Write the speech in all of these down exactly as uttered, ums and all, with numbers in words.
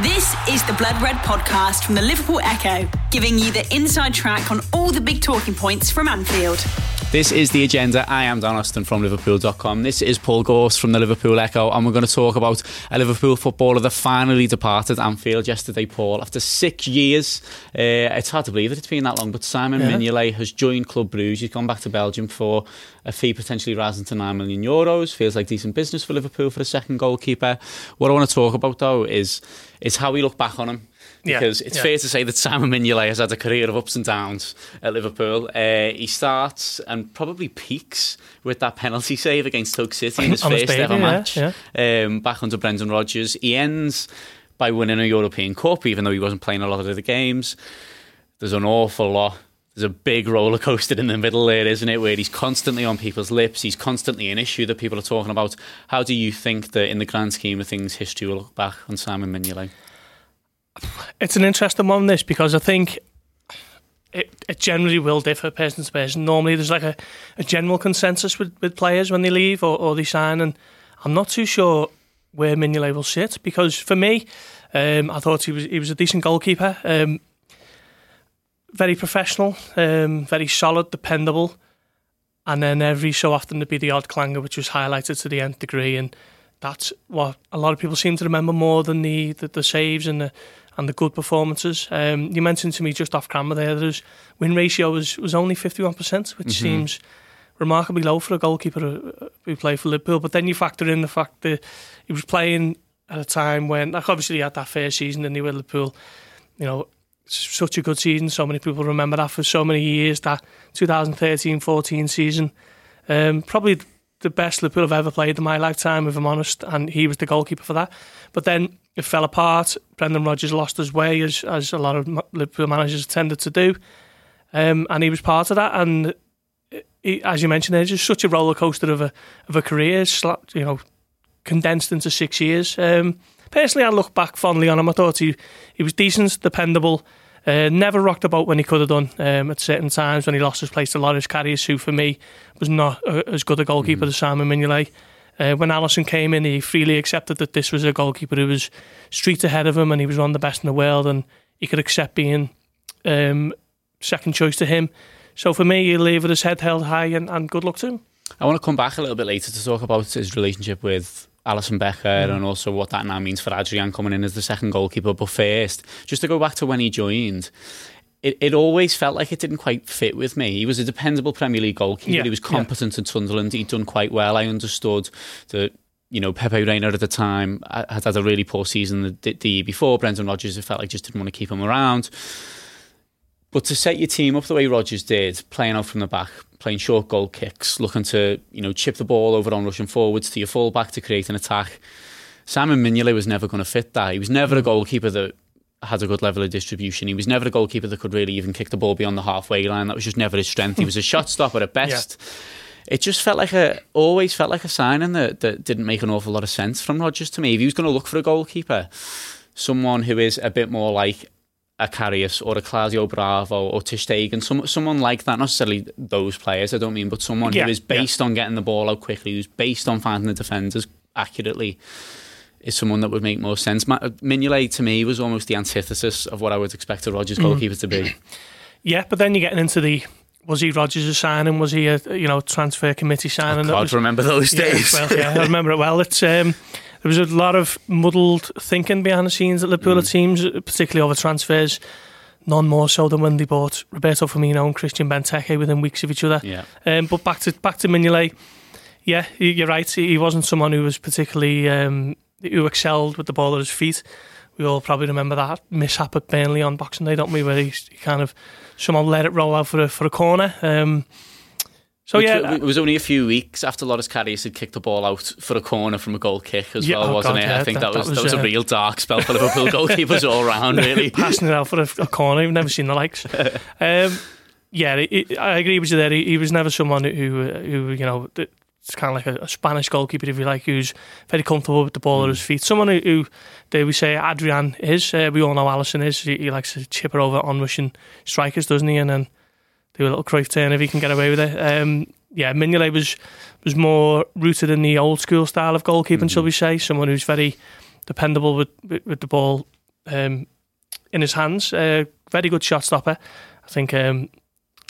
This is the Blood Red podcast from the Liverpool Echo, giving you the inside track on all the big talking points from Anfield. This is The Agenda. I am Dan Austin from Liverpool dot com. This is Paul Gorse from the Liverpool Echo, and we're going to talk about a Liverpool footballer that finally departed Anfield yesterday, Paul. After six years, uh, it's hard to believe that it's been that long, but Simon yeah. Mignolet has joined Club Bruges. He's gone back to Belgium for a fee potentially rising to nine million euros. Feels like decent business for Liverpool for a second goalkeeper. What I want to talk about, though, is, is how we look back on him. Because yeah, it's yeah. fair to say that Simon Mignolet has had a career of ups and downs at Liverpool. Uh, he starts and probably peaks with that penalty save against Stoke City in his first baby, ever yeah, match yeah. Um, back under Brendan Rodgers. He ends by winning a European Cup, even though he wasn't playing a lot of the games. There's an awful lot. There's a big roller coaster in the middle there, isn't it? Where he's constantly on people's lips. He's constantly an issue that people are talking about. How do you think that, in the grand scheme of things, history will look back on Simon Mignolet? It's an interesting one, this, because I think it, it generally will differ person to person. Normally there's like a, a general consensus with, with players when they leave or, or they sign, and I'm not too sure where Mignolet will sit, because for me, um, I thought he was he was a decent goalkeeper, um, very professional, um, very solid, dependable, and then every so often there'd be the odd clanger which was highlighted to the nth degree, and that's what a lot of people seem to remember more than the the, the saves and the and the good performances. Um, you mentioned to me just off camera there that his win ratio was, was only fifty-one percent, which mm-hmm. seems remarkably low for a goalkeeper who played for Liverpool. But then you factor in the fact that he was playing at a time when, like, obviously he had that first season and he with Liverpool, you know, such a good season. So many people remember that for so many years, that twenty thirteen fourteen season. Um, probably the best Liverpool I've ever played in my lifetime, if I'm honest, and he was the goalkeeper for that. But then it fell apart. Brendan Rodgers lost his way, as as a lot of Liverpool managers tended to do, um, and he was part of that. And he, as you mentioned, it's just such a roller coaster of a of a career, slapped, you know, condensed into six years. Um, personally, I look back fondly on him. I thought he he was decent, dependable, uh, never rocked about when he could have done um, at certain times when he lost his place to Loris Karius, who for me was not a, as good a goalkeeper mm-hmm. as Simon Mignolet. Uh, when Alisson came in, he freely accepted that this was a goalkeeper who was streets ahead of him, and he was one of the best in the world, and he could accept being um, second choice to him. So for me, he'll leave with his head held high, and, and good luck to him. I want to come back a little bit later to talk about his relationship with Alisson Becker mm. and also what that now means for Adrian coming in as the second goalkeeper. But first, just to go back to when he joined, It, it always felt like it didn't quite fit with me. He was a dependable Premier League goalkeeper. Yeah, he was competent yeah. in Sunderland. He'd done quite well. I understood that, you know, Pepe Reiner at the time had had a really poor season the, the year before. Brendan Rodgers, it felt like, just didn't want to keep him around. But to set your team up the way Rodgers did, playing out from the back, playing short goal kicks, looking to, you know, chip the ball over on rushing forwards to your full back to create an attack, Simon Mignolet was never going to fit that. He was never a goalkeeper that had a good level of distribution. He was never a goalkeeper that could really even kick the ball beyond the halfway line. That was just never his strength. He was a shot stopper at best. Yeah. It just felt like a, always felt like a signing that, that didn't make an awful lot of sense from Rodgers to me. If he was going to look for a goalkeeper, someone who is a bit more like a Karius or a Claudio Bravo or Ter Stegen, some, someone like that, not necessarily those players, I don't mean, but someone yeah. who is based yeah. on getting the ball out quickly, who's based on finding the defenders accurately, is someone that would make more sense. Mignolet, to me, was almost the antithesis of what I would expect a Rodgers goalkeeper mm. to be. Yeah, but then you're getting into the, was he Rodgers' signing? Was he a, you know, transfer committee signing? Oh, God, that was, remember those yeah, days. Well, yeah, I remember it well. It's um, there was a lot of muddled thinking behind the scenes at Liverpool mm. teams, particularly over transfers, none more so than when they bought Roberto Firmino and Christian Benteke within weeks of each other. Yeah. Um, but back to, back to Mignolet, yeah, you're right. He wasn't someone who was particularly... Um, who excelled with the ball at his feet. We all probably remember that mishap at Burnley on Boxing Day, don't we, where he, he kind of somehow let it roll out for a, for a corner. Um, so Which yeah, it was only a few weeks after Loris Karius had kicked the ball out for a corner from a goal kick as yeah, well, oh wasn't God, it? Yeah, I think that, that was that was, that was uh, a real dark spell for Liverpool goalkeepers all round, really. Passing it out for a, a corner, we've never seen the likes. um, yeah, it, it, I agree with you there. He, he was never someone who who you know. Th- It's kind of like a, a Spanish goalkeeper, if you like, who's very comfortable with the ball mm. at his feet. Someone who, who dare we say, Adrian is. Uh, we all know Alisson is. He, he likes to chip her over on Russian strikers, doesn't he? And then do a little Cruyff turn if he can get away with it. Um, yeah, Mignolet was was more rooted in the old school style of goalkeeping, mm-hmm. shall we say? Someone who's very dependable with, with, with the ball um, in his hands. Uh, very good shot stopper. I think um,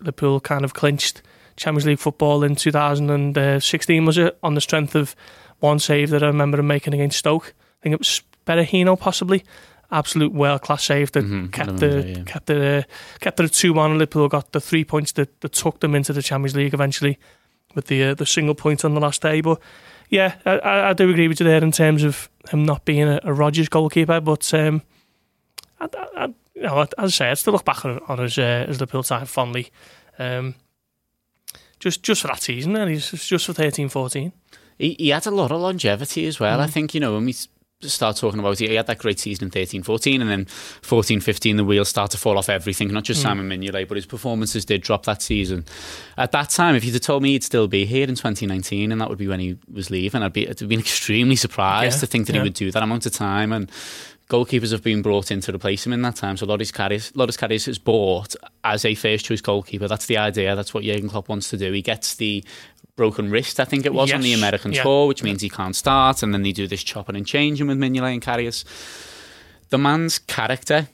Liverpool kind of clinched Champions League football in two thousand sixteen, was it? On the strength of one save that I remember him making against Stoke. I think it was Berahino, possibly. Absolute world-class save that mm-hmm. kept the that, yeah. kept the uh, kept it at two one. Liverpool got the three points that, that took them into the Champions League eventually, with the uh, the single point on the last day. But yeah, I, I do agree with you there in terms of him not being a, a Rodgers goalkeeper. But um, I, I, you know, as I say, I still look back on, on his uh, his Liverpool time fondly, um, just just for that season, and he's just for thirteen fourteen. He, he had a lot of longevity as well. Mm. I think, you know, when we start talking about it, he had that great season in thirteen fourteen, and then fourteen fifteen the wheels start to fall off everything, not just mm. Simon Mignolet, but his performances did drop that season. At that time, if you'd have told me he'd still be here in twenty nineteen, and that would be when he was leaving, I'd be I'd have been extremely surprised yeah, to think that yeah. he would do that amount of time. And goalkeepers have been brought in to replace him in that time. So Loris Karius, Loris Karius is bought as a first-choice goalkeeper. That's the idea. That's what Jürgen Klopp wants to do. He gets the broken wrist, I think it was, yes. on the American yeah. tour, which means he can't start, and then they do this chopping and changing with Mignolet and Karius. The man's character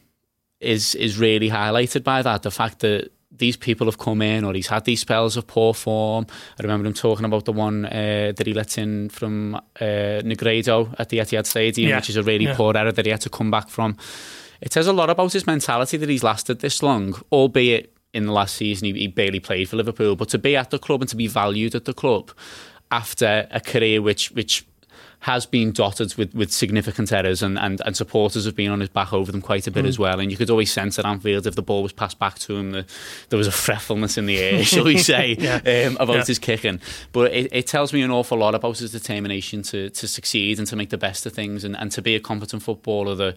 is is really highlighted by that. The fact that these people have come in, or he's had these spells of poor form. I remember him talking about the one uh, that he let in from uh, Negredo at the Etihad Stadium, yeah. which is a really yeah. poor error that he had to come back from. It says a lot about his mentality that he's lasted this long, albeit in the last season he, he barely played for Liverpool, but to be at the club and to be valued at the club after a career which which has been dotted with, with significant errors, and, and, and supporters have been on his back over them quite a bit mm. as well. And you could always sense at Anfield, if the ball was passed back to him, the, there was a fretfulness in the air, shall we say, yeah. um, about yeah. his kicking. But it, it tells me an awful lot about his determination to, to succeed and to make the best of things, and, and to be a competent footballer. That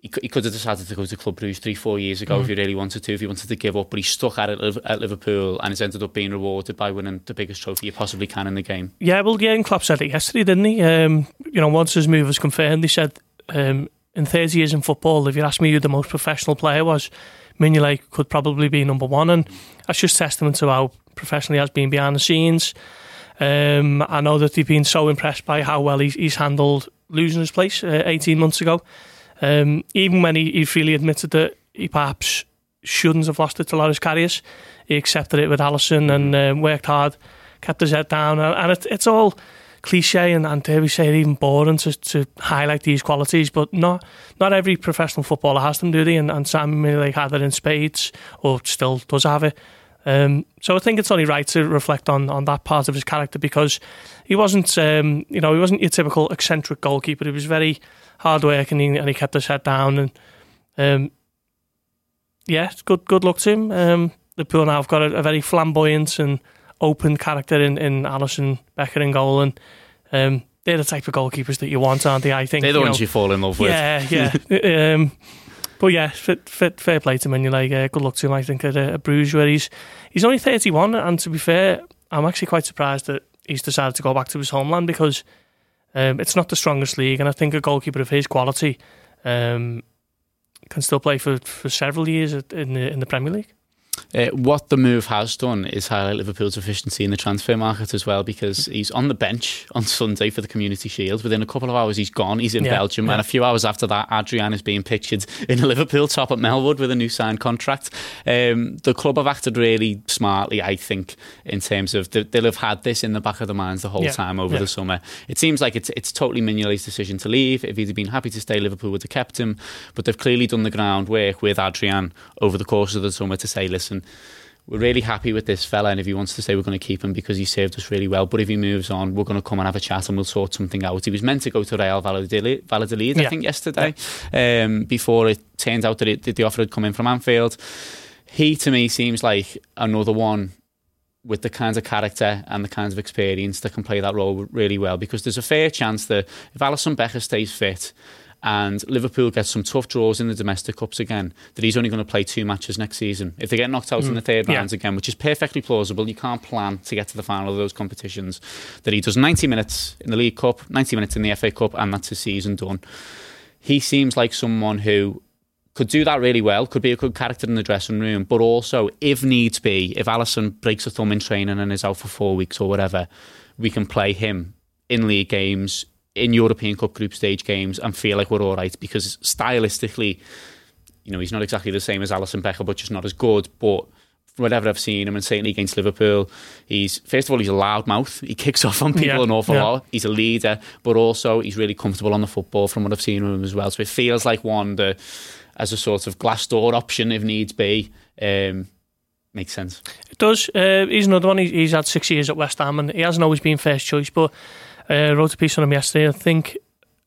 he, he could have decided to go to Club Bruges three, four years ago mm. if he really wanted to, if he wanted to give up, but he stuck at it at Liverpool, and it's ended up being rewarded by winning the biggest trophy you possibly can in the game. Yeah, well, Jürgen Klopp said it yesterday, didn't he? Um, you know, once his move was confirmed, he said, um, in thirty years in football, if you asked me who the most professional player was, Mignolet could probably be number one, and that's just testament to how professional he has been behind the scenes. Um, I know that they've been so impressed by how well he's, he's handled losing his place uh, eighteen months ago. Um, even when he, he freely admitted that he perhaps shouldn't have lost it to Loris Karius, he accepted it with Alisson and um, worked hard, kept his head down. And it, it's all cliche and, and dare we say it, even boring to, to highlight these qualities, but not not every professional footballer has them, do they? And, and Simon Mignolet had it in spades, or still does have it. Um, so I think it's only right to reflect on, on that part of his character, because he wasn't, um, you know, he wasn't your typical eccentric goalkeeper. He was very hard working, and, and he kept his head down. And um, yeah, good good luck to him. Um, Liverpool now have got a, a very flamboyant and open character in, in Alisson Becker in goal, and um, they're the type of goalkeepers that you want, aren't they? I think they're the you ones know, you fall in love with. Yeah, yeah. um, But yeah, fit, fit, fair play to Mignolet. Uh, good luck to him, I think, at uh, Bruges, where he's he's only thirty-one, and to be fair, I'm actually quite surprised that he's decided to go back to his homeland, because um, it's not the strongest league, and I think a goalkeeper of his quality um, can still play for, for several years in the in the Premier League. Uh, what the move has done is highlight Liverpool's efficiency in the transfer market as well, because he's on the bench on Sunday for the Community Shield. Within a couple of hours he's gone, he's in yeah, Belgium yeah. and a few hours after that Adrian is being pictured in a Liverpool top at Melwood with a new signed contract. Um, the club have acted really smartly, I think, in terms of the, they'll have had this in the back of their minds the whole yeah, time over yeah. the summer. It seems like it's it's totally Mignolet's decision to leave. If he'd have been happy to stay, Liverpool would have kept him, but they've clearly done the groundwork with Adrian over the course of the summer to say, listen, and we're really happy with this fella, and if he wants to stay, we're going to keep him because he served us really well, but if he moves on, we're going to come and have a chat and we'll sort something out. He was meant to go to Real Valladolid, Valladolid yeah. I think yesterday yeah. um, before it turned out that, it, that the offer had come in from Anfield. He to me seems like another one with the kinds of character and the kinds of experience that can play that role really well, because there's a fair chance that if Alisson Becker stays fit and Liverpool gets some tough draws in the domestic cups again, that he's only going to play two matches next season. If they get knocked out mm. in the third yeah. round again, which is perfectly plausible, you can't plan to get to the final of those competitions, that he does ninety minutes in the League Cup, ninety minutes in the F A Cup, and that's his season done. He seems like someone who could do that really well, could be a good character in the dressing room, but also, if needs be, if Alisson breaks a thumb in training and is out for four weeks or whatever, we can play him in league games in European Cup group stage games and feel like we're all right, because stylistically, you know, he's not exactly the same as Alisson Becker, but just not as good. But from whatever I've seen him, and certainly against Liverpool, he's, first of all, he's a loud mouth. He kicks off on people yeah, an awful yeah. lot. He's a leader, but also he's really comfortable on the football from what I've seen of him as well. So it feels like one that, as a sort of glass door option if needs be, um, makes sense. It does. Uh, he's another one. He's, he's had six years at West Ham and he hasn't always been first choice, but I uh, wrote a piece on him yesterday. I think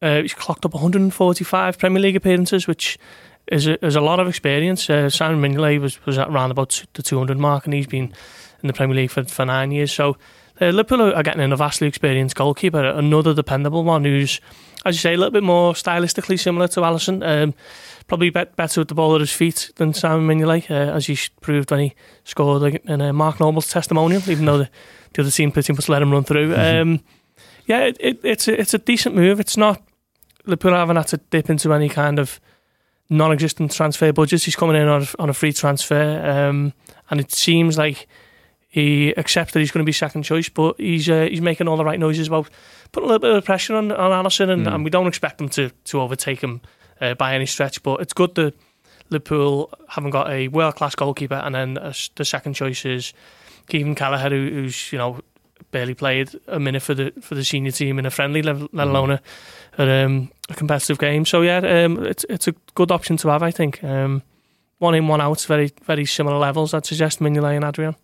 uh, he's clocked up one hundred forty-five Premier League appearances, which is a, is a lot of experience. Uh, Simon Mignolet was, was at around about the two hundred mark, and he's been in the Premier League for, for nine years. So uh, Liverpool are getting in a vastly experienced goalkeeper, another dependable one who's, as you say, a little bit more stylistically similar to Alisson. Um, probably bet, better with the ball at his feet than Simon Mignolet, uh, as he proved when he scored in uh, Mark Noble's testimonial, even though the, the other team pretty much let him run through. Mm-hmm. Um, yeah, it, it, it's, a, it's a decent move. It's not... Liverpool haven't had to dip into any kind of non-existent transfer budgets. He's coming in on a, on a free transfer, um, and it seems like he accepted he's going to be second choice, but he's uh, he's making all the right noises about putting a little bit of pressure on, on Alisson, and, mm. and we don't expect him to, to overtake him uh, by any stretch, but it's good that Liverpool haven't got a world-class goalkeeper, and then a, the second choice is Kevin Callagher, who, who's, you know, barely played a minute for the for the senior team in a friendly, let alone a, a, um, a competitive game. So yeah, um, it's it's a good option to have, I think. Um, one in, one out, very very similar levels, I'd suggest, Mignolet and Adrian.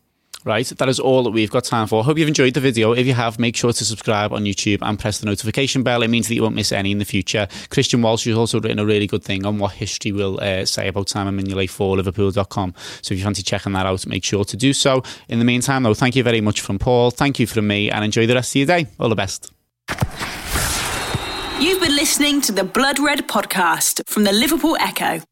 Right, that is all that we've got time for. Hope you've enjoyed the video. If you have, make sure to subscribe on YouTube and press the notification bell. It means that you won't miss any in the future. Christian Walsh has also written a really good thing on what history will uh, say about Simon Mignolet for Liverpool dot com. So if you fancy checking that out, make sure to do so. In the meantime, though, thank you very much from Paul. Thank you from me, and enjoy the rest of your day. All the best. You've been listening to the Blood Red Podcast from the Liverpool Echo.